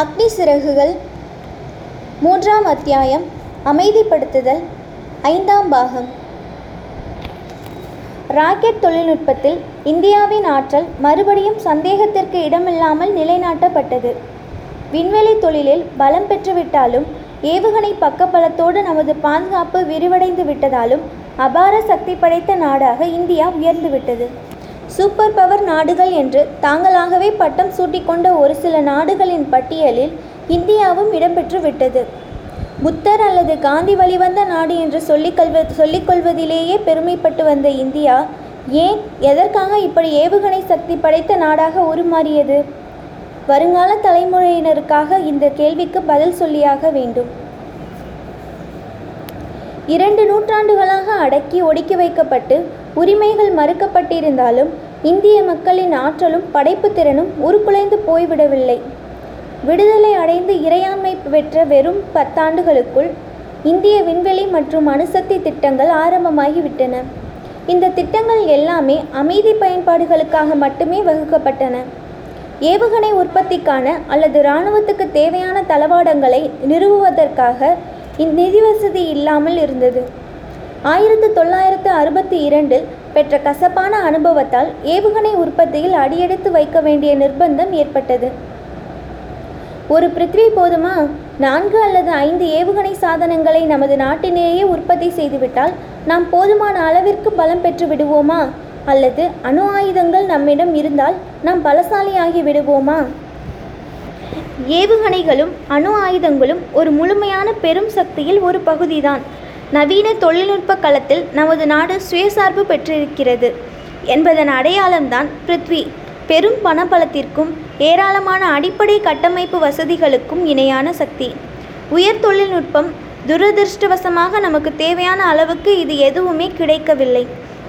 அக்னி சிறகுகள் மூன்றாம் அத்தியாயம் அமைதிப்படுத்துதல் ஐந்தாம் பாகம். ராக்கெட் தொழில்நுட்பத்தில் இந்தியாவின் ஆற்றல் மறுபடியும் சந்தேகத்திற்கு இடமில்லாமல் நிலைநாட்டப்பட்டது. விண்வெளி தொழிலில் பலம் பெற்றுவிட்டாலும் ஏவுகணை பக்கபலத்தோடு நமது பாதுகாப்பு விரிவடைந்து விட்டதாலும் அபார சக்தி படைத்த நாடாக இந்தியா உயர்ந்துவிட்டது. சூப்பர் பவர் நாடுகள் என்று தாங்களாகவே பட்டம் சூட்டிக்கொண்ட ஒரு சில நாடுகளின் பட்டியலில் இந்தியாவும் இடம்பெற்று விட்டது. புத்தர் அல்லது காந்தி வழிவந்த நாடு என்று சொல்லிக்கொள்வதிலேயே பெருமைப்பட்டு வந்த இந்தியா ஏன், எதற்காக இப்படி ஏவுகணை சக்தி படைத்த நாடாக உருமாறியது? வருங்கால தலைமுறையினருக்காக இந்த கேள்விக்கு பதில் சொல்லியாக வேண்டும். 2 நூற்றாண்டுகளாக அடக்கி ஒடுக்கி வைக்கப்பட்டு உரிமைகள் மறுக்கப்பட்டிருந்தாலும் இந்திய மக்களின் ஆற்றலும் படைப்பு திறனும் உருக்குலைந்து போய்விடவில்லை. விடுதலை அடைந்து இறையாண்மை பெற்ற வெறும் 10 ஆண்டுகளுக்குள் இந்திய விண்வெளி மற்றும் அணுசக்தி திட்டங்கள் ஆரம்பமாகிவிட்டன. இந்த திட்டங்கள் எல்லாமே அமைதி பயன்பாடுகளுக்காக மட்டுமே வகுக்கப்பட்டன. ஏவுகணை உற்பத்திக்கான அல்லது இராணுவத்துக்கு தேவையான தளவாடங்களை நிறுவுவதற்காக நிதி வசதி இல்லாமல் இருந்தது. 1962 பெற்ற கசப்பான அனுபவத்தால் ஏவுகணை உற்பத்தியில் அடியெடுத்து வைக்க வேண்டிய நிர்பந்தம் ஏற்பட்டது. ஒரு பிருத்திவி போதுமா? 4 அல்லது 5 ஏவுகணை சாதனங்களை நமது நாட்டிலேயே உற்பத்தி செய்துவிட்டால் நாம் போதுமான அளவிற்கு பலம் பெற்று விடுவோமா? அல்லது அணு ஆயுதங்கள் நம்மிடம் இருந்தால் நாம் பலசாலியாகி விடுவோமா? ஏவுகணைகளும் அணு ஆயுதங்களும் ஒரு முழுமையான பெரும் சக்தியில் ஒரு பகுதிதான். நவீன தொழில்நுட்ப களத்தில் நமது நாடு சுயசார்பு பெற்றிருக்கிறது என்பதன் அடையாளம்தான் பிருத்திவி. பெரும் பணபலத்திற்கும் ஏராளமான அடிப்படை கட்டமைப்பு வசதிகளுக்கும் இணையான சக்தி. உயர் தொழில்நுட்பம் துரதிருஷ்டவசமாக நமக்கு தேவையான அளவுக்கு இது எதுவுமே கிடைக்கவில்லை.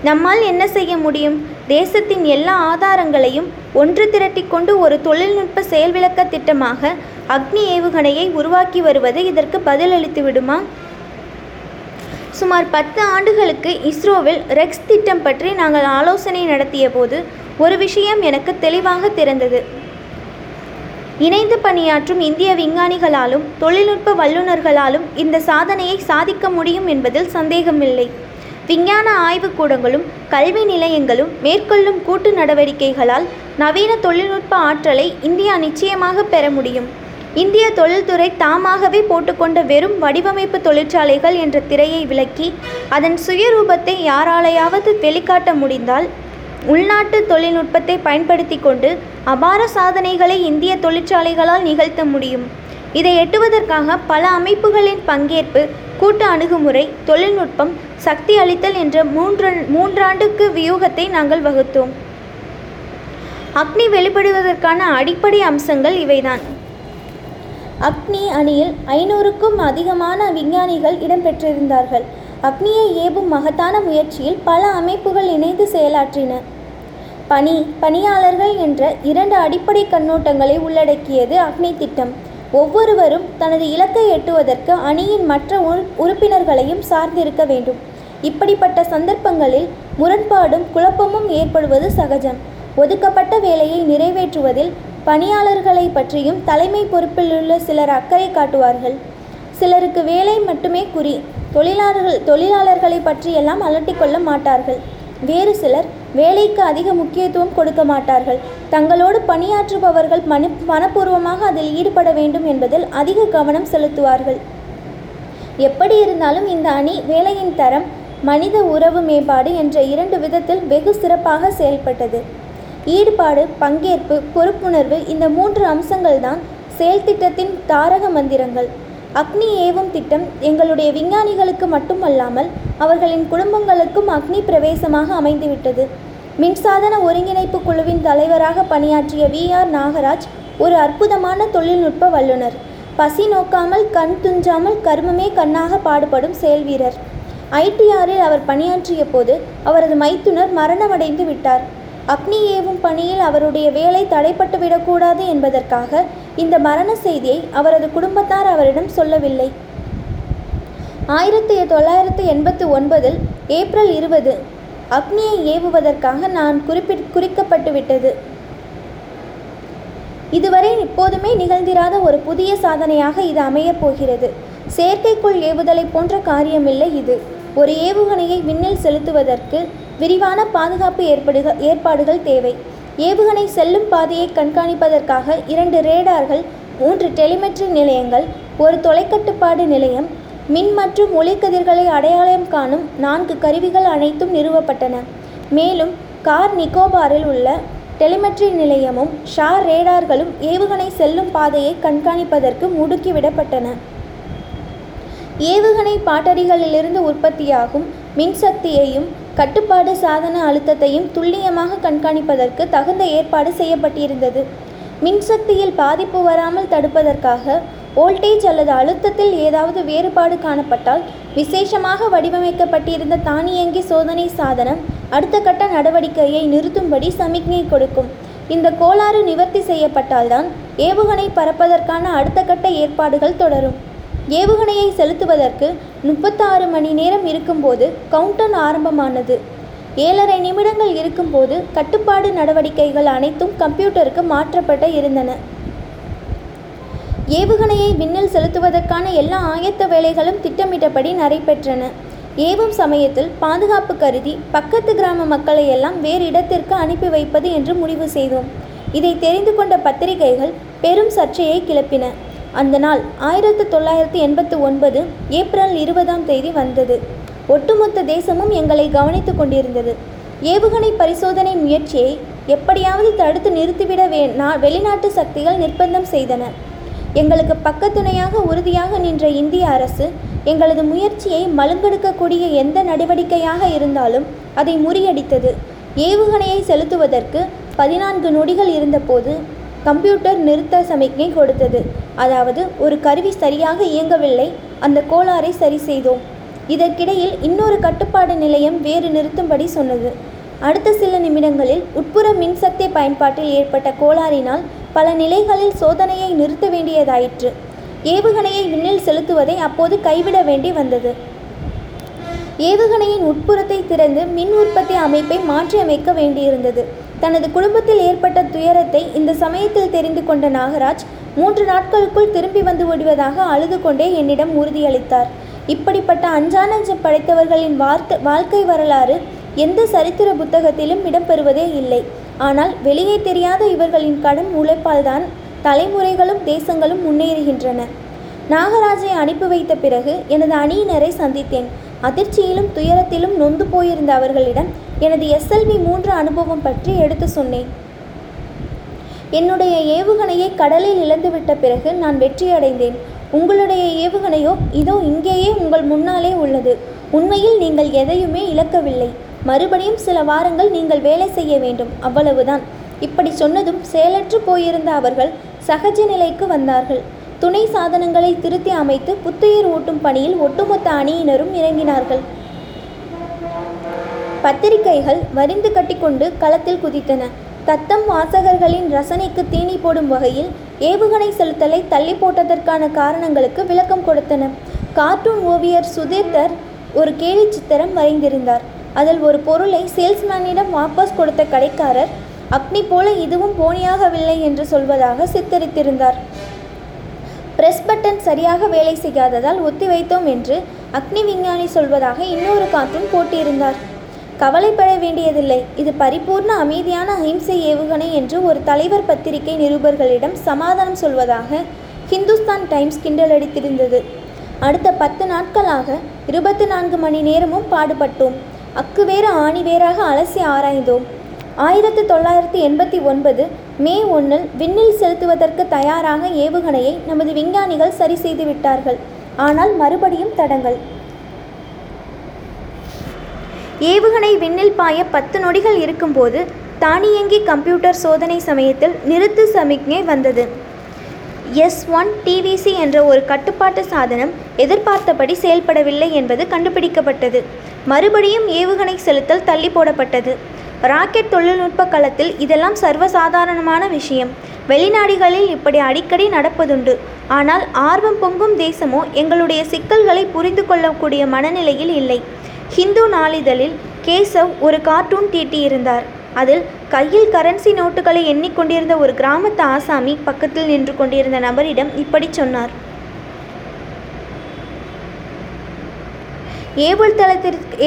நம்மால் என்ன செய்ய முடியும்? தேசத்தின் எல்லா ஆதாரங்களையும் ஒன்று திரட்டிக்கொண்டு ஒரு தொழில்நுட்ப செயல் விளக்க திட்டமாக அக்னி ஏவுகணையை உருவாக்கி வருவது இதற்கு பதிலளித்து விடுமா? சுமார் 10 ஆண்டுகளுக்கு இஸ்ரோவில் ரெக்ஸ் திட்டம் பற்றி நாங்கள் ஆலோசனை நடத்திய போது ஒரு விஷயம் எனக்கு தெளிவாக தெரிந்தது. இணைந்து பணியாற்றும் இந்திய விஞ்ஞானிகளாலும் தொழில்நுட்ப வல்லுநர்களாலும் இந்த சாதனையை சாதிக்க முடியும் என்பதில் சந்தேகமில்லை. விஞ்ஞான ஆய்வுக்கூடங்களும் கல்வி நிலையங்களும் மேற்கொள்ளும் கூட்டு நடவடிக்கைகளால் நவீன தொழில்நுட்ப ஆற்றலை இந்தியா நிச்சயமாக பெற முடியும். இந்திய தொழில்துறை தாமாகவே போட்டுக்கொண்ட வெறும் வடிவமைப்பு தொழிற்சாலைகள் என்ற திரையை விலக்கி அதன் சுயரூபத்தை யாராலையாவது வெளிக்காட்ட முடிந்தால் உள்நாட்டு தொழில்நுட்பத்தை பயன்படுத்தி கொண்டு அபார சாதனைகளை இந்திய தொழிற்சாலைகளால் நிகழ்த்த முடியும். இதை எட்டுவதற்காக பல அமைப்புகளின் பங்கேற்பு, கூட்டு அணுகுமுறை, தொழில்நுட்பம், சக்தி அளித்தல் என்ற 3 ஆண்டுக்கு வியூகத்தை நாங்கள் வகுத்தோம். அக்னி வெளிப்படுவதற்கான அடிப்படை அம்சங்கள் இவைதான். அக்னி அணியில் 500க்கும் அதிகமான விஞ்ஞானிகள் இடம்பெற்றிருந்தார்கள். அக்னியை ஏவும் மகத்தான முயற்சியில் பல அமைப்புகள் இணைந்து செயலாற்றின. பணியாளர்கள் என்ற 2 அடிப்படை கண்ணோட்டங்களை உள்ளடக்கியது அக்னி திட்டம். ஒவ்வொருவரும் தனது இலக்கை எட்டுவதற்கு அணியின் மற்ற உறுப்பினர்களையும் சார்ந்திருக்க வேண்டும். இப்படிப்பட்ட சந்தர்ப்பங்களில் முரண்பாடும் குழப்பமும் ஏற்படுவது சகஜம். ஒதுக்கப்பட்ட வேலையை நிறைவேற்றுவதில் பணியாளர்களை பற்றியும் தலைமை பொறுப்பிலுள்ள சிலர் அக்கறை காட்டுவார்கள். சிலருக்கு வேலை மட்டுமே குறி. தொழிலாளர்களை பற்றியெல்லாம் அலட்டிக்கொள்ள மாட்டார்கள். வேறு சிலர் வேலைக்கு அதிக முக்கியத்துவம் கொடுக்க மாட்டார்கள். தங்களோடு பணியாற்றுபவர்கள் மனப்பூர்வமாக அதில் ஈடுபட வேண்டும் என்பதில் அதிக கவனம் செலுத்துவார்கள். எப்படி இருந்தாலும் இந்த அணி வேலையின் தரம், மனித உறவு மேம்பாடு என்ற 2 விதத்தில் வெகு சிறப்பாக செயல்பட்டது. ஈடுபாடு, பங்கேற்பு, பொறுப்புணர்வு, இந்த 3 அம்சங்கள் தான் செயல் திட்டத்தின் தாரக மந்திரங்கள். அக்னி ஏவும் திட்டம் எங்களுடைய விஞ்ஞானிகளுக்கு மட்டுமல்லாமல் அவர்களின் குடும்பங்களுக்கும் அக்னி பிரவேசமாக அமைந்துவிட்டது. மின்சாதன ஒருங்கிணைப்பு குழுவின் தலைவராக பணியாற்றிய VR நாகராஜ் ஒரு அற்புதமான தொழில்நுட்ப வல்லுநர். பசி நோக்காமல், கண் துஞ்சாமல், கர்மமே கண்ணாக பாடுபடும் செயல் வீரர். ITR-இல் அவர் பணியாற்றிய போது அவரது மைத்துனர் மரணமடைந்து விட்டார். அக்னி ஏவும் பணியில் அவருடைய வேலை தடைப்பட்டு விடக்கூடாது என்பதற்காக இந்த மரண செய்தியை அவரது குடும்பத்தார் அவரிடம் சொல்லவில்லை. 1989 ஏப்ரல் 20 அக்னியை ஏவுவதற்காக நான் குறிக்கப்பட்டுவிட்டது. இதுவரை இப்போதுமே நிகழ்ந்திராத ஒரு புதிய சாதனையாக இது அமையப் போகிறது. செயற்கைக்குள் ஏவுதலை போன்ற காரியமில்லை இது. ஒரு ஏவுகணையை விண்ணில் செலுத்துவதற்கு விரிவான பாதுகாப்பு ஏற்பாடுகள் தேவை. ஏவுகணை செல்லும் பாதையை கண்காணிப்பதற்காக 2 ரேடார்கள், 3 டெலிமெட்ரி நிலையங்கள், ஒரு தொலைக்கட்டுப்பாடு நிலையம், மின் மற்றும் ஒளிக்கதிர்களை அடையாளம் காணும் 4 கருவிகள் அனைத்தும் நிறுவப்பட்டன. மேலும் கார் நிகோபாரில் உள்ள டெலிமெட்ரி நிலையமும் ஷார் ரேடார்களும் ஏவுகணை செல்லும் பாதையை கண்காணிப்பதற்கு முடுக்கிவிடப்பட்டன. ஏவுகணை பாட்டரிகளிலிருந்து உற்பத்தியாகும் மின்சக்தியையும் கட்டுப்பாடு சாதன அழுத்தத்தையும் துல்லியமாக கண்காணிப்பதற்கு தகுந்த ஏற்பாடு செய்யப்பட்டிருந்தது. மின்சக்தியில் பாதிப்பு வராமல் தடுப்பதற்காக வோல்டேஜ் அல்லது அழுத்தத்தில் ஏதாவது வேறுபாடு காணப்பட்டால் விசேஷமாக வடிவமைக்கப்பட்டிருந்த தானியங்கி சோதனை சாதனம் அடுத்த கட்ட நடவடிக்கையை நிறுத்தும்படி சமிக்ஞை கொடுக்கும். இந்த கோளாறு நிவர்த்தி செய்யப்பட்டால்தான் ஏவுகணை பறப்பதற்கான அடுத்த கட்ட ஏற்பாடுகள் தொடரும். ஏவுகணையை செலுத்துவதற்கு 36 மணி நேரம் இருக்கும்போது கவுண்டவுன் ஆரம்பமானது. 7.5 நிமிடங்கள் இருக்கும்போது கட்டுப்பாடு நடவடிக்கைகள் அனைத்தும் கம்ப்யூட்டருக்கு மாற்றப்பட்டு இருந்தன. ஏவுகணையை விண்ணில் செலுத்துவதற்கான எல்லா ஆயத்த வேலைகளும் திட்டமிட்டபடி நடைபெற்றன. ஏவும் சமயத்தில் பாதுகாப்பு கருதி பக்கத்து கிராம மக்களை எல்லாம் வேறு இடத்திற்கு அனுப்பி வைப்பது என்று முடிவு செய்தோம். இதை தெரிந்து கொண்ட பத்திரிகைகள் பெரும் சர்ச்சையை கிளப்பின. அந்த நாள் 1989 ஏப்ரல் 20 வந்தது. ஒட்டுமொத்த தேசமும் எங்களை கவனித்து கொண்டிருந்தது. ஏவுகணை பரிசோதனை முயற்சியை எப்படியாவது தடுத்து நிறுத்திவிட வெளிநாட்டு சக்திகள் நிர்பந்தம் செய்தன. எங்களுக்கு பக்கத்துணையாக உறுதியாக நின்ற இந்திய அரசு எங்களது முயற்சியை மழுங்கெடுக்கக்கூடிய எந்த நடவடிக்கையாக இருந்தாலும் அதை முறியடித்தது. ஏவுகணையை செலுத்துவதற்கு 14 நொடிகள் இருந்தபோது கம்ப்யூட்டர் நிறுத்த சமிக்ஞை கொடுத்தது. அதாவது ஒரு கருவி சரியாக இயங்கவில்லை, அந்த கோளாறை சரி செய்தோம். இதற்கிடையில் இன்னொரு கட்டுப்பாடு நிலையம் வேறு நிறுத்தும்படி சொன்னது. அடுத்த சில நிமிடங்களில் உட்புற மின்சக்தி பயன்பாட்டில் ஏற்பட்ட கோளாறினால் பல நிலைகளில் சோதனையை நிறுத்த வேண்டியதாயிற்று. ஏவுகணையை விண்ணில் செலுத்துவதை அப்போது கைவிட வேண்டி வந்தது. ஏவுகணையின் உட்புறத்தை திறந்து மின் உற்பத்தி அமைப்பை மாற்றியமைக்க வேண்டியிருந்தது. தனது குடும்பத்தில் ஏற்பட்ட துயரத்தை இந்த சமயத்தில் தெரிந்து கொண்ட நாகராஜ் 3 நாட்களுக்குள் திரும்பி வந்து விடுவதாக அழுது கொண்டே என்னிடம் உறுதியளித்தார். இப்படிப்பட்ட அஞ்சானஞ்ச படைத்தவர்களின் வாழ்க்கை வரலாறு எந்த சரித்திர புத்தகத்திலும் இடம்பெறுவதே இல்லை. ஆனால் வெளியே தெரியாத இவர்களின் கடும் உழைப்பால்தான் தலைமுறைகளும் தேசங்களும் முன்னேறுகின்றன. நாகராஜை அனுப்பி வைத்த பிறகு எனது அணியினரை சந்தித்தேன். அதிர்ச்சியிலும் துயரத்திலும் நொந்து போயிருந்த அவர்களிடம் எனது SLV-3 அனுபவம் பற்றி எடுத்து சொன்னேன். என்னுடைய ஏவுகணையை கடலில் இழந்துவிட்ட பிறகு நான் வெற்றியடைந்தேன். உங்களுடைய ஏவுகணையோ இதோ இங்கேயே உங்கள் முன்னாலே உள்ளது. உண்மையில் நீங்கள் எதையுமே இழக்கவில்லை. மறுபடியும் சில வாரங்கள் நீங்கள் வேலை செய்ய வேண்டும், அவ்வளவுதான். இப்படி சொன்னதும் செயலற்று போயிருந்த அவர்கள் சகஜ நிலைக்கு வந்தார்கள். துணை சாதனங்களை திருத்தி அமைத்து புத்துயிர் ஊட்டும் பணியில் ஒட்டுமொத்த அணியினரும் இறங்கினார்கள். பத்திரிகைகள் வரிந்து கட்டிக்கொண்டு களத்தில் குதித்தன. தத்தம் வாசகர்களின் ரசனைக்கு தீனி போடும் வகையில் ஏவுகணை செலுத்தலை தள்ளி போட்டதற்கான காரணங்களுக்கு விளக்கம் கொடுத்தன. கார்ட்டூன் ஓவியர் சுதீத்தர் ஒரு கேலி சித்திரம் வரைந்திருந்தார். அதில் ஒரு பொருளை சேல்ஸ்மேனிடம் வாபஸ் கொடுத்த கடைக்காரர் அக்னி போல இதுவும் போனியாகவில்லை என்று சொல்வதாக சித்தரித்திருந்தார். பிரஸ் பட்டன் சரியாக வேலை செய்யாததால் ஒத்திவைத்தோம் என்று அக்னி விஞ்ஞானி சொல்வதாக இன்னொரு கார்ட்டூன் போட்டியிருந்தார். கவலைப்பட வேண்டியதில்லை, இது பரிபூர்ண அமைதியான அஹிம்சை ஏவுகணை என்று ஒரு தலைவர் பத்திரிகை நிருபர்களிடம் சமாதானம் சொல்வதாக ஹிந்துஸ்தான் டைம்ஸ் கிண்டலடித்திருந்தது. அடுத்த 10 நாட்களாக 24 மணி நேரமும் பாடுபட்டோம். அக்கு வேறு ஆணி வேறாக அலசி ஆராய்ந்தோம். 1989 மே 1 விண்ணில் செலுத்துவதற்கு தயாராக ஏவுகணையை நமது விஞ்ஞானிகள் சரி செய்து விட்டார்கள். ஆனால் மறுபடியும் தடங்கள். ஏவுகணை விண்ணில் பாய 10 நொடிகள் இருக்கும்போது தானியங்கி கம்ப்யூட்டர் சோதனை சமயத்தில் நிறுத்து சமிக்ஞை வந்தது. S1 TVC என்ற ஒரு கட்டுப்பாட்டு சாதனம் எதிர்பார்த்தபடி செயல்படவில்லை என்பது கண்டுபிடிக்கப்பட்டது. மறுபடியும் ஏவுகணை செலுத்தல் தள்ளி போடப்பட்டது. ராக்கெட் தொழில்நுட்ப களத்தில் இதெல்லாம் சர்வசாதாரணமான விஷயம். வெளிநாடுகளில் இப்படி அடிக்கடி நடப்பதுண்டு. ஆனால் ஆர்வம் பொங்கும் தேசமோ எங்களுடைய சிக்கல்களை புரிந்து கொள்ளக்கூடிய மனநிலையில் இல்லை. ஹிந்து நாளிதழில் கேசவ் ஒரு கார்ட்டூன் தீட்டியிருந்தார். அதில் கையில் கரன்சி நோட்டுகளை எண்ணிக்கொண்டிருந்த ஒரு கிராமத்து ஆசாமி பக்கத்தில் நின்று கொண்டிருந்த நபரிடம் இப்படி சொன்னார்.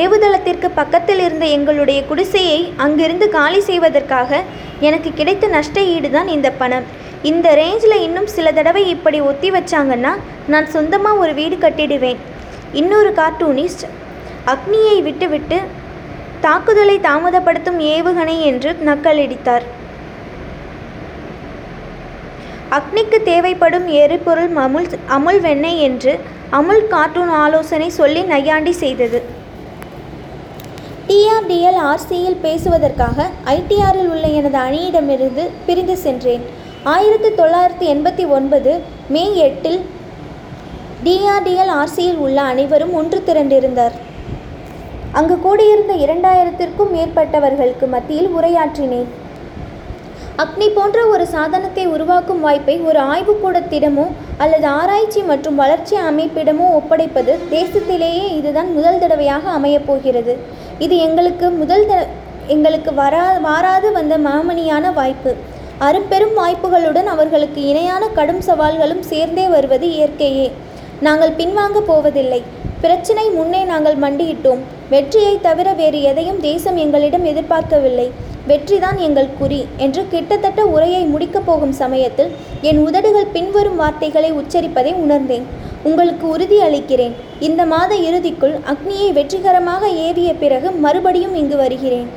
ஏவுதளத்திற்கு பக்கத்தில் இருந்த எங்களுடைய குடிசையை அங்கிருந்து காலி செய்வதற்காக எனக்கு கிடைத்த நஷ்ட ஈடுதான் இந்த பணம். இந்த ரேஞ்சில் இன்னும் சில தடவை இப்படி ஒத்தி வச்சாங்கன்னா நான் சொந்தமாக ஒரு வீடு கட்டிடுவேன். இன்னொரு கார்ட்டூனிஸ்ட், அக்னியை விட்டுவிட்டு தாக்குதலை தாமதப்படுத்தும் ஏவுகணை என்று நக்கலடித்தார். அக்னிக்கு தேவைப்படும் எரிபொருள் அமுல் வெண்ணெய் என்று அமுல் கார்ட்டூன் ஆலோசனை சொல்லி நையாண்டி செய்தது. டிஆர்டிஎல் ஆர்சியில் பேசுவதற்காக ஐடிஆரில் உள்ள எனது அணியிடமிருந்து பிரிந்து சென்றேன். 1989 மே 8 டிஆர்டிஎல் ஆர்சியில் உள்ள அனைவரும் ஒன்று திரண்டிருந்தார். அங்கு கூடியிருந்த 2000-க்கும் மேற்பட்டவர்களுக்கு மத்தியில் உரையாற்றினேன். அக்னி போன்ற ஒரு சாதனத்தை உருவாக்கும் வாய்ப்பை ஒரு ஆய்வுக்கூடத்திடமோ அல்லது ஆராய்ச்சி மற்றும் வளர்ச்சி அமைப்பிடமோ ஒப்படைப்பது தேசத்திலேயே இதுதான் முதல் தடவையாக அமையப்போகிறது. இது எங்களுக்கு வாராது வந்த மாமணியான வாய்ப்பு. அரும்பெரும் வாய்ப்புகளுடன் அவர்களுக்கு இணையான கடும் சவால்களும் சேர்ந்தே வருவது இயற்கையே. நாங்கள் பின்வாங்க போவதில்லை. பிரச்சினை முன்னே நாங்கள் மண்டியிட்டோம். வெற்றியை தவிர வேறு எதையும் தேசம் எங்களிடம் எதிர்பார்க்கவில்லை. வெற்றிதான் எங்கள் குறி என்று கிட்டத்தட்ட உரையை முடிக்கப் போகும் சமயத்தில் என் உதடுகள் பின்வரும் வார்த்தைகளை உச்சரிப்பதை உணர்ந்தேன். உங்களுக்கு உறுதி அளிக்கிறேன், இந்த மாத இறுதிக்குள் அக்னியை வெற்றிகரமாக ஏவிய பிறகு மறுபடியும் இங்கு வருகிறேன்.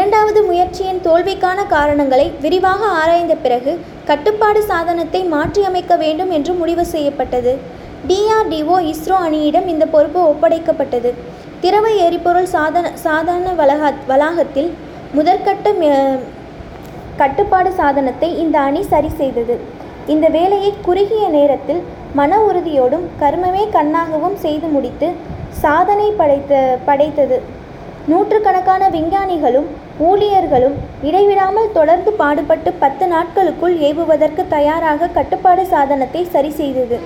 2வது முயற்சியின் தோல்விக்கான காரணங்களை விரிவாக ஆராய்ந்த பிறகு கட்டுப்பாடு சாதனத்தை மாற்றியமைக்க வேண்டும் என்று முடிவு செய்யப்பட்டது. டிஆர்டிஓ இஸ்ரோ அணியிடம் இந்த பொறுப்பு ஒப்படைக்கப்பட்டது. திரவ எரிபொருள் சாதாரண வளாகத்தில் முதற்கட்ட கட்டுப்பாடு சாதனத்தை இந்த அணி சரி செய்தது. இந்த வேலையை குறுகிய நேரத்தில் மன உறுதியோடும் கர்மமே கண்ணாகவும் செய்து முடித்து சாதனை படைத்தது. நூற்றுக்கணக்கான விஞ்ஞானிகளும் ஊழியர்களும் இடைவிடாமல் தொடர்ந்து பாடுபட்டு 10 நாட்களுக்குள் ஏவுவதற்கு தயாராக கட்டுப்பாடு சாதனத்தை சரி செய்தது.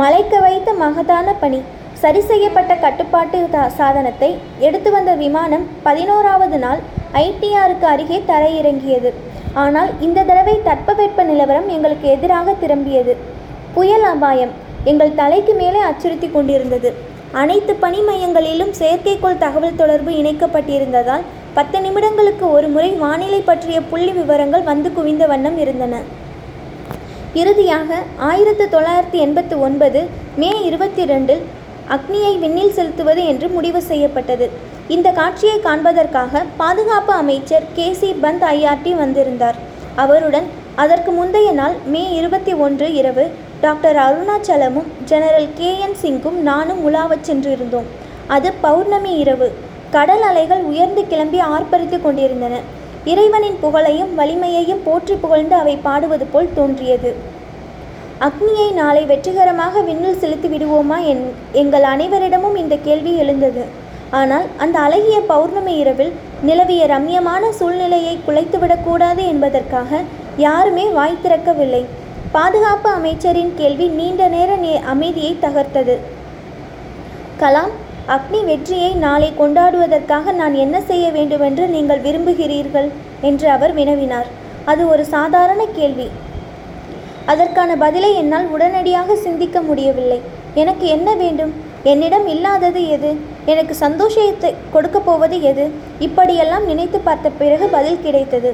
மலைக்க வைத்த மகத்தான பணி. சரி செய்யப்பட்ட கட்டுப்பாட்டு சாதனத்தை எடுத்து வந்த விமானம் 11வது நாள் ஐடிஆருக்கு அருகே தரையிறங்கியது. ஆனால் இந்த தடவை தட்பவெட்ப நிலவரம் எங்களுக்கு எதிராக திரும்பியது. புயல் அபாயம் எங்கள் தலைக்கு மேலே அச்சுறுத்தி கொண்டிருந்தது. அனைத்து பணி மையங்களிலும் செயற்கைக்கோள் தகவல் தொடர்பு இணைக்கப்பட்டிருந்ததால் 10 நிமிடங்களுக்கு ஒரு முறை வானிலை பற்றிய புள்ளி விவரங்கள் வந்து குவிந்த வண்ணம் இருந்தன. இறுதியாக 1989 மே 22 அக்னியை விண்ணில் செலுத்துவது என்று முடிவு செய்யப்பட்டது. இந்த காட்சியை காண்பதற்காக பாதுகாப்பு அமைச்சர் KC பந்த் IRT வந்திருந்தார். அவருடன் அதற்கு முந்தைய நாள் மே 21 இரவு டாக்டர் அருணாச்சலமும் ஜெனரல் KN சிங்கும் நானும் உலாவச் சென்றிருந்தோம். அது பௌர்ணமி இரவு. கடல் அலைகள் உயர்ந்து கிளம்பி ஆர்ப்பரித்து கொண்டிருந்தன. இறைவனின் புகழையும் வலிமையையும் போற்றி புகழ்ந்து அவை பாடுவது போல் தோன்றியது. அக்னியை நாளை வெற்றிகரமாக விண்ணில் செலுத்தி விடுவோமா எங்கள் அனைவரிடமும் இந்த கேள்வி எழுந்தது. ஆனால் அந்த அழகிய பௌர்ணமி இரவில் நிலவிய ரம்யமான சூழ்நிலையை குலைத்துவிடக்கூடாது என்பதற்காக யாருமே வாய் திறக்கவில்லை. பாதுகாப்பு அமைச்சரின் கேள்வி நீண்ட நேர அமைதியை தகர்த்தது. கலாம், அக்னி வெற்றியை நாளை கொண்டாடுவதற்காக நான் என்ன செய்ய வேண்டுமென்று நீங்கள் விரும்புகிறீர்கள் என்று அவர் வினவினார். அது ஒரு சாதாரண கேள்வி. அதற்கான பதிலை என்னால் உடனடியாக சிந்திக்க முடியவில்லை. எனக்கு என்ன வேண்டும்? என்னிடம் இல்லாதது எது? எனக்கு சந்தோஷத்தை கொடுக்க போவது எது? இப்படியெல்லாம் நினைத்து பார்த்த பிறகு பதில் கிடைத்தது.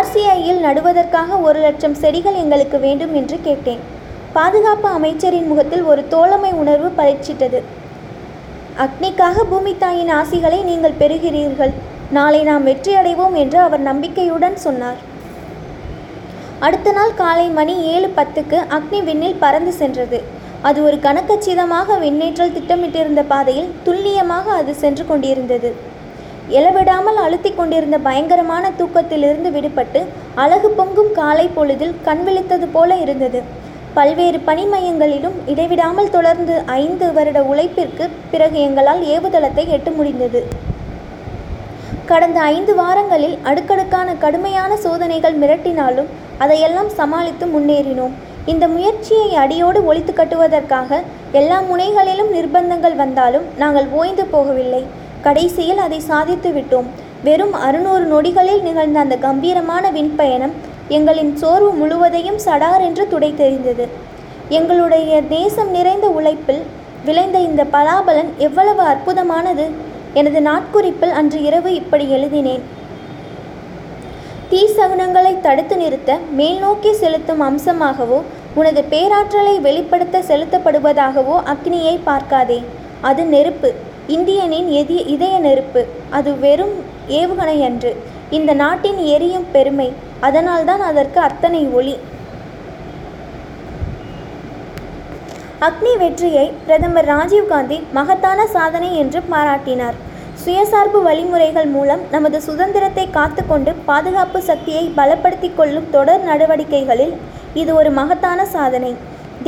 RCIயில் நடுவதற்காக 1,00,000 செடிகள் எங்களுக்கு வேண்டும் என்று கேட்டேன். பாதுகாப்பு அமைச்சரின் முகத்தில் ஒரு தோழமை உணர்வு பரீட்சித்தது. அக்னிக்காக பூமி தாயின் ஆசிகளை நீங்கள் பெறுகிறீர்கள். நாளை நாம் வெற்றியடைவோம் என்று அவர் நம்பிக்கையுடன் சொன்னார். அடுத்த நாள் காலை மணி 7:10 அக்னி விண்ணில் பறந்து சென்றது. அது ஒரு கனக்கச்சிதமாக விண்ணேற்றல் திட்டமிட்டிருந்த பாதையில் துல்லியமாக அது சென்று கொண்டிருந்தது. எழவிடாமல் அழுத்திக் கொண்டிருந்த பயங்கரமான தூக்கத்திலிருந்து விடுபட்டு அழகு பொங்கும் காலை பொழுதில் கண்விழித்தது போல இருந்தது. பல்வேறு பணி மையங்களிலும் இடைவிடாமல் தொடர்ந்து 5 வருட உழைப்பிற்கு பிறகு எங்களால் ஏவுதளத்தை எட்ட முடிந்தது. கடந்த 5 வாரங்களில் அடுக்கடுக்கான கடுமையான சோதனைகள் மிரட்டினாலும் அதையெல்லாம் சமாளித்து முன்னேறினோம். இந்த முயற்சியை அடியோடு ஒழித்து கட்டுவதற்காக எல்லா முனைகளிலும் நிர்பந்தங்கள் வந்தாலும் நாங்கள் ஓய்ந்து போகவில்லை. கடைசியில் அதை சாதித்து விட்டோம். வெறும் 600 நொடிகளில் நிகழ்ந்த அந்த கம்பீரமான விண்பயணம் எங்களின் சோர்வு முழுவதையும் சடார் என்று துடைத்தெறிந்தது. எங்களுடைய தேசம் நிறைந்த உழைப்பில் விளைந்த இந்த பலாபலன் எவ்வளவு அற்புதமானது! எனது நாட்குறிப்பில் அன்று இரவு இப்படி எழுதினேன். தீசகனங்களை தடுத்து நிறுத்த மேல்நோக்கி செலுத்தும் அம்சமாகவோ உனது பேராற்றலை வெளிப்படுத்த செலுத்தப்படுவதாகவோ அக்னியை பார்க்காதே. அது நெருப்பு, இந்தியனின் இதய நெருப்பு. அது வெறும் ஏவுகணை அன்று, இந்த நாட்டின் எரியும் பெருமை. அதனால்தான் அதற்கு அத்தனை ஒளி. அக்னி வெற்றியை பிரதமர் ராஜீவ் காந்தி மகத்தான சாதனை என்று பாராட்டினார். சுயசார்பு வழிமுறைகள் மூலம் நமது சுதந்திரத்தை காத்துக்கொண்டு பாதுகாப்பு சக்தியை பலப்படுத்தி கொள்ளும் தொடர் நடவடிக்கைகளில் இது ஒரு மகத்தான சாதனை.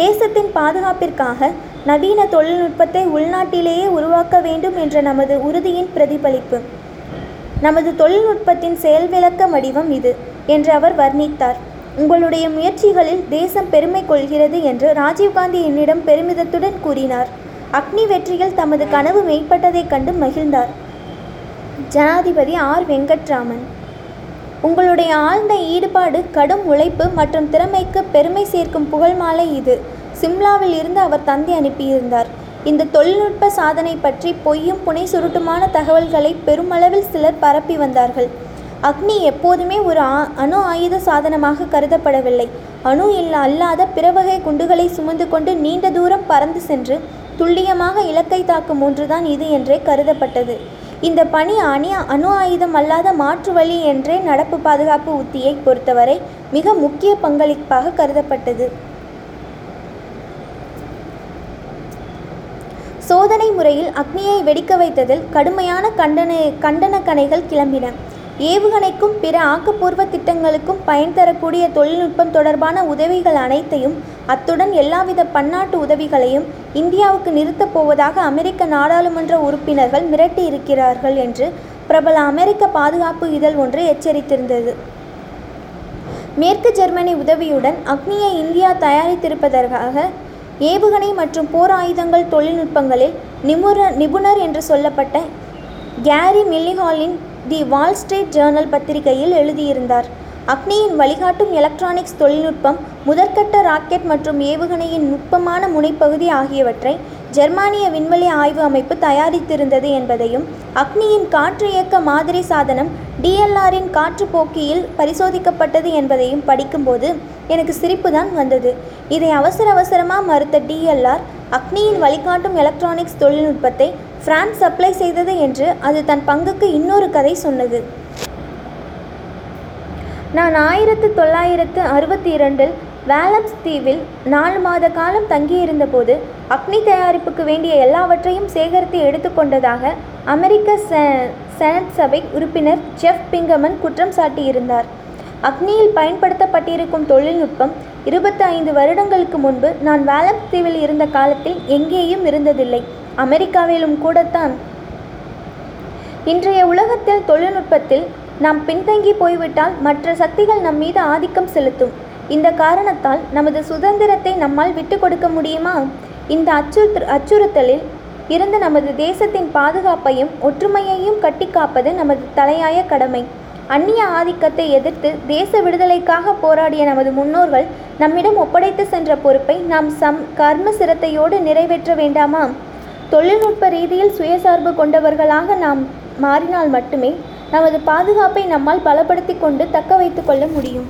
தேசத்தின் பாதுகாப்பிற்காக நவீன தொழில்நுட்பத்தை உள்நாட்டிலேயே உருவாக்க வேண்டும் என்ற நமது உறுதியின் பிரதிபலிப்பு. நமது தொழில்நுட்பத்தின் செயல்விளக்க வடிவம் இது என்று அவர் வர்ணித்தார். உங்களுடைய முயற்சிகளில் தேசம் பெருமை கொள்கிறது என்று ராஜீவ்காந்தி என்னிடம் பெருமிதத்துடன் கூறினார். அக்னி வெற்றியில் தமது கனவு மெய்ப்பட்டதைக் கண்டு மகிழ்ந்தார். ஜனாதிபதி ஆர் வெங்கட்ராமன். உங்களுடைய ஆழ்ந்த ஈடுபாடு, கடும் உழைப்பு மற்றும் திறமைக்கு பெருமை சேர்க்கும் புகழ் மாலை இது. சிம்லாவில் இருந்து அவர் தந்தி அனுப்பியிருந்தார். இந்த தொழில்நுட்ப சாதனை பற்றி பொய்யும் புனை சுருட்டுமான தகவல்களை பெருமளவில் சிலர் பரப்பி வந்தார்கள். அக்னி எப்போதுமே ஒரு அணு ஆயுத சாதனமாக கருதப்படவில்லை. அணு அல்லாத பிறவகை குண்டுகளை சுமந்து கொண்டு நீண்ட தூரம் பறந்து சென்று துல்லியமாக இலக்கை தாக்கும் ஒன்றுதான் இது என்றே கருதப்பட்டது. இந்த பணி அணு ஆயுதம் அல்லாத மாற்று வழி என்றே நடப்பு பாதுகாப்பு உத்தியை பொறுத்தவரை மிக முக்கிய பங்களிப்பாக கருதப்பட்டது. சோதனை முறையில் அக்னியை வெடிக்க வைத்ததில் கடுமையான கண்டனக்கணைகள் கிளம்பின. ஏவுகணைக்கும் பிற ஆக்கப்பூர்வ திட்டங்களுக்கும் பயன் தரக்கூடிய தொழில்நுட்பம் தொடர்பான உதவிகள் அனைத்தையும், அத்துடன் எல்லாவித பன்னாட்டு உதவிகளையும் இந்தியாவுக்கு நிறுத்தப் போவதாக அமெரிக்க நாடாளுமன்ற உறுப்பினர்கள் மிரட்டி இருக்கிறார்கள் என்று பிரபல அமெரிக்க பாதுகாப்பு இதழ் ஒன்று எச்சரித்திருந்தது. மேற்கு ஜெர்மனி உதவியுடன் அக்னியை இந்தியா தயாரித்திருப்பதற்காக ஏவுகணை மற்றும் போர் ஆயுதங்கள் தொழில்நுட்பங்களில் நிபுணர் என்று சொல்லப்பட்ட கேரி மில்லிஹாலின் தி வால் ஸ்ட்ரீட் ஜேர்னல் பத்திரிகையில் எழுதியிருந்தார். அக்னியின் வழிகாட்டும் எலக்ட்ரானிக்ஸ் தொழில்நுட்பம், முதற்கட்ட ராக்கெட் மற்றும் ஏவுகணையின் நுட்பமான முனைப்பகுதி ஆகியவற்றை ஜெர்மானிய விண்வெளி ஆய்வு அமைப்பு தயாரித்திருந்தது என்பதையும், அக்னியின் காற்று இயக்க மாதிரி சாதனம் டிஎல்ஆரின் காற்று போக்கியில் பரிசோதிக்கப்பட்டது என்பதையும் படிக்கும்போது எனக்கு சிரிப்பு தான் வந்தது. இதை அவசரமாக மறுத்த டிஎல்ஆர் அக்னியின் வழிகாட்டும் எலக்ட்ரானிக்ஸ் தொழில்நுட்பத்தை பிரான்ஸ் சப்ளை செய்தது என்று அது தன் பங்குக்கு இன்னொரு கதை சொன்னது. நான் 1962 வேலப்ஸ் தீவில் 4 மாத காலம் தங்கியிருந்த போது அக்னி தயாரிப்புக்கு வேண்டிய எல்லாவற்றையும் சேகரித்து எடுத்துக்கொண்டதாக அமெரிக்க செனட் சபை உறுப்பினர் ஜெஃப் பிங்கமன் குற்றம் சாட்டியிருந்தார். அக்னியில் பயன்படுத்தப்பட்டிருக்கும் தொழில்நுட்பம் 25 வருடங்களுக்கு முன்பு நான் வேலப்ஸ் தீவில் இருந்த காலத்தில் எங்கேயும் இருந்ததில்லை, அமெரிக்காவிலும் கூடத்தான். இன்றைய உலகத்தில் தொழில்நுட்பத்தில் நாம் பின்தங்கி போய்விட்டால் மற்ற சக்திகள் நம் மீது ஆதிக்கம் செலுத்தும். இந்த காரணத்தால் நமது சுதந்திரத்தை நம்மால் விட்டு கொடுக்க முடியுமா? இந்த அச்சுறுத்தலில் இருந்து நமது தேசத்தின் பாதுகாப்பையும் ஒற்றுமையையும் கட்டி காப்பது நமது தலையாய கடமை. அந்நிய ஆதிக்கத்தை எதிர்த்து தேச விடுதலைக்காக போராடிய நமது முன்னோர்கள் நம்மிடம் ஒப்படைத்து சென்ற பொறுப்பை நாம் கர்ம சிரத்தையோடு நிறைவேற்ற வேண்டாமா? தொழில்நுட்ப ரீதியில் சுயசார்பு கொண்டவர்களாக நாம் மாறினால் மட்டுமே நமது பாதுகாப்பை நம்மால் பலப்படுத்தி கொண்டு தக்க வைத்து கொள்ள முடியும்.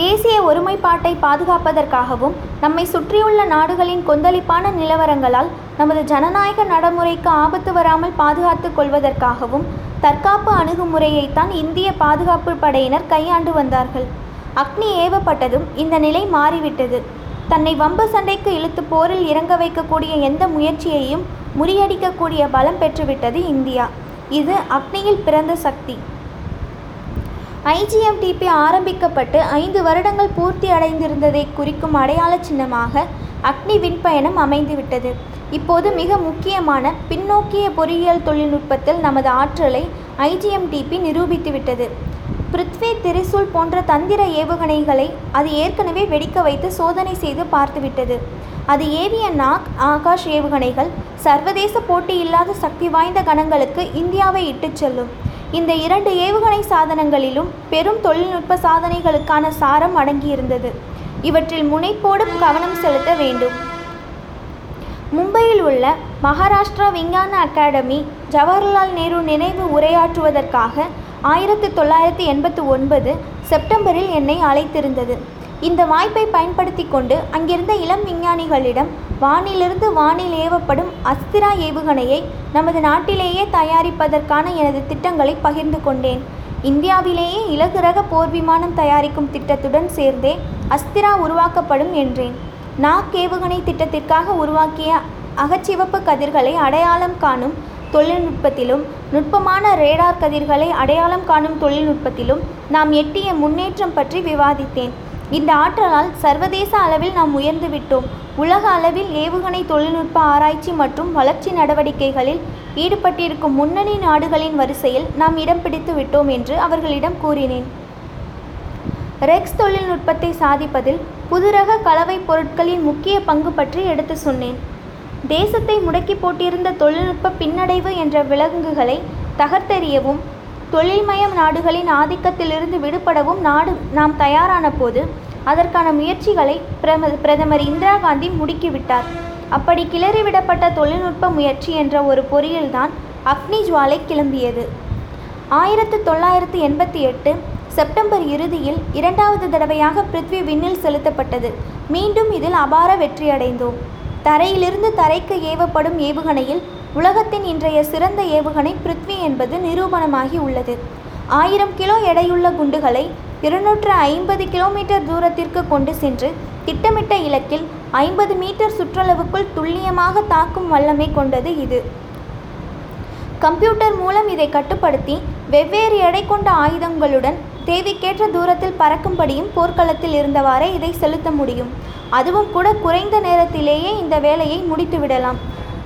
தேசிய ஒருமைப்பாட்டை பாதுகாப்பதற்காகவும் நம்மை சுற்றியுள்ள நாடுகளின் கொந்தளிப்பான நிலவரங்களால் நமது ஜனநாயக நடைமுறைக்கு ஆபத்து வராமல் பாதுகாத்து கொள்வதற்காகவும் தற்காப்பு அணுகுமுறையைத்தான் இந்திய பாதுகாப்பு படையினர் கையாண்டு வந்தார்கள். அக்னி ஏவப்பட்டதும் இந்த நிலை மாறிவிட்டது. தன்னை வம்பு சண்டைக்கு இழுத்து போரில் இறங்க வைக்கக்கூடிய எந்த முயற்சியையும் முறியடிக்கக்கூடிய பலம் பெற்றுவிட்டது இந்தியா. இது அக்னியில் பிறந்த சக்தி. ஐஜிஎம்டிபி ஆரம்பிக்கப்பட்டு 5 வருடங்கள் பூர்த்தி அடைந்திருந்ததை குறிக்கும் அடையாள சின்னமாக அக்னி விண்பயணம் அமைந்துவிட்டது. இப்போது மிக முக்கியமான பின்னோக்கிய பொறியியல் தொழில்நுட்பத்தில் நமது ஆற்றலை ஐஜிஎம்டிபி நிரூபித்துவிட்டது. பிருத்திவி, திரிசூல் போன்ற தந்திர ஏவுகணைகளை அது ஏற்கனவே வெடிக்க வைத்து சோதனை செய்து பார்த்துவிட்டது. அது ஏவிய நாக் ஆகாஷ் ஏவுகணைகள் சர்வதேச போட்டியில்லாத சக்தி வாய்ந்த கணங்களுக்கு இந்தியாவை இட்டுச் செல்லும். இந்த இரண்டு ஏவுகணை சாதனங்களிலும் பெரும் தொழில்நுட்ப சாதனைகளுக்கான சாரம் அடங்கியிருந்தது. இவற்றில் முனைப்போடு கவனம் செலுத்த வேண்டும். மும்பையில் உள்ள மகாராஷ்டிரா விஞ்ஞான அகாடமி ஜவஹர்லால் நேரு நினைவு உரையாற்றுவதற்காக 1989 செப்டம்பரில் என்னை அழைத்திருந்தது. இந்த வாய்ப்பை பயன்படுத்தி கொண்டு அங்கிருந்த இளம் விஞ்ஞானிகளிடம் வானிலிருந்து வானில் ஏவப்படும் அஸ்திரா ஏவுகணையை நமது நாட்டிலேயே தயாரிப்பதற்கான எனது திட்டங்களை பகிர்ந்து கொண்டேன். இந்தியாவிலேயே இலகு ரக போர் விமானம் தயாரிக்கும் திட்டத்துடன் சேர்ந்தே அஸ்திரா உருவாக்கப்படும் என்றேன். நாக் ஏவுகணை திட்டத்திற்காக உருவாக்கிய அகச்சிவப்பு கதிர்களை அடையாளம் காணும் தொழில்நுட்பத்திலும் நுட்பமான ரேடார் கதிர்களை அடையாளம் காணும் தொழில்நுட்பத்திலும் நாம் எட்டிய முன்னேற்றம் பற்றி விவாதித்தேன். இந்த ஆற்றலால் சர்வதேச அளவில் நாம் உயர்ந்துவிட்டோம். உலக அளவில் ஏவுகணை தொழில்நுட்ப ஆராய்ச்சி மற்றும் வளர்ச்சி நடவடிக்கைகளில் ஈடுபட்டிருக்கும் முன்னணி நாடுகளின் வரிசையில் நாம் இடம் பிடித்து விட்டோம் என்று அவர்களிடம் கூறினேன். ரெக்ஸ் தொழில்நுட்பத்தை சாதிப்பதில் புதுரக கலவை பொருட்களின் முக்கிய பங்கு பற்றி எடுத்து சொன்னேன். தேசத்தை முடக்கி போட்டிருந்த தொழில்நுட்ப பின்னடைவு என்ற விலங்குகளை தகர்த்தெறியவும் தொழில்மயம் நாடுகளின் ஆதிக்கத்திலிருந்து விடுபடவும் நாம் தயாரான போது அதற்கான முயற்சிகளை பிரதமர் இந்திரா காந்தி முடுக்கிவிட்டார். அப்படி கிளறிவிடப்பட்ட தொழில்நுட்ப முயற்சி என்ற ஒரு பொறியில்தான் அக்னி ஜுவாலை கிளம்பியது. 1988 செப்டம்பர் இறுதியில் 2வது தடவையாக பிருத்திவி விண்ணில் செலுத்தப்பட்டது. மீண்டும் இதில் அபார வெற்றியடைந்தோம். தரையிலிருந்து தரைக்கு ஏவப்படும் ஏவுகணையில் உலகத்தின் இன்றைய சிறந்த ஏவுகணை பிருத்திவி என்பது நிரூபணமாகி உள்ளது. 1000 கிலோ எடையுள்ள குண்டுகளை 250 கிலோமீட்டர் தூரத்திற்கு கொண்டு சென்று திட்டமிட்ட இலக்கில் 50 மீட்டர் சுற்றளவுக்குள் துல்லியமாக தாக்கும் வல்லமை கொண்டது இது. கம்ப்யூட்டர் மூலம் இதை கட்டுப்படுத்தி வெவ்வேறு எடை கொண்ட ஆயுதங்களுடன் தேவைக்கேற்ற தூரத்தில் பறக்கும்படியும் போர்க்களத்தில் இருந்தவாறே இதை செலுத்த முடியும். அதுவும் கூட குறைந்த நேரத்திலேயே இந்த வேலையை முடித்துவிடலாம்.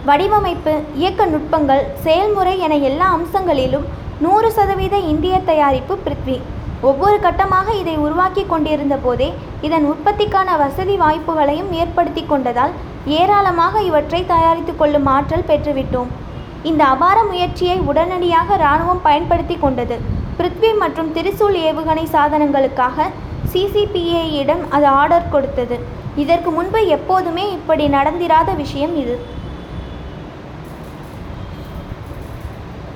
வடிவமைப்பு, இயக்க நுட்பங்கள், செயல்முறை என எல்லா அம்சங்களிலும் 100% இந்திய தயாரிப்பு பிருத்திவி. ஒவ்வொரு கட்டமாக இதை உருவாக்கி கொண்டிருந்த போதே இதன் உற்பத்திக்கான வசதி வாய்ப்புகளையும் ஏற்படுத்தி கொண்டதால் ஏராளமாக இவற்றை தயாரித்து கொள்ளும் ஆற்றல் பெற்றுவிட்டோம். இந்த அபார முயற்சியை உடனடியாக இராணுவம் பயன்படுத்தி கொண்டது. பிருத்திவி மற்றும் திரிசூல் ஏவுகணை சாதனங்களுக்காக CCPAயிடம் அது ஆர்டர் கொடுத்தது. இதற்கு முன்பு எப்போதுமே இப்படி நடந்திராத விஷயம் இது.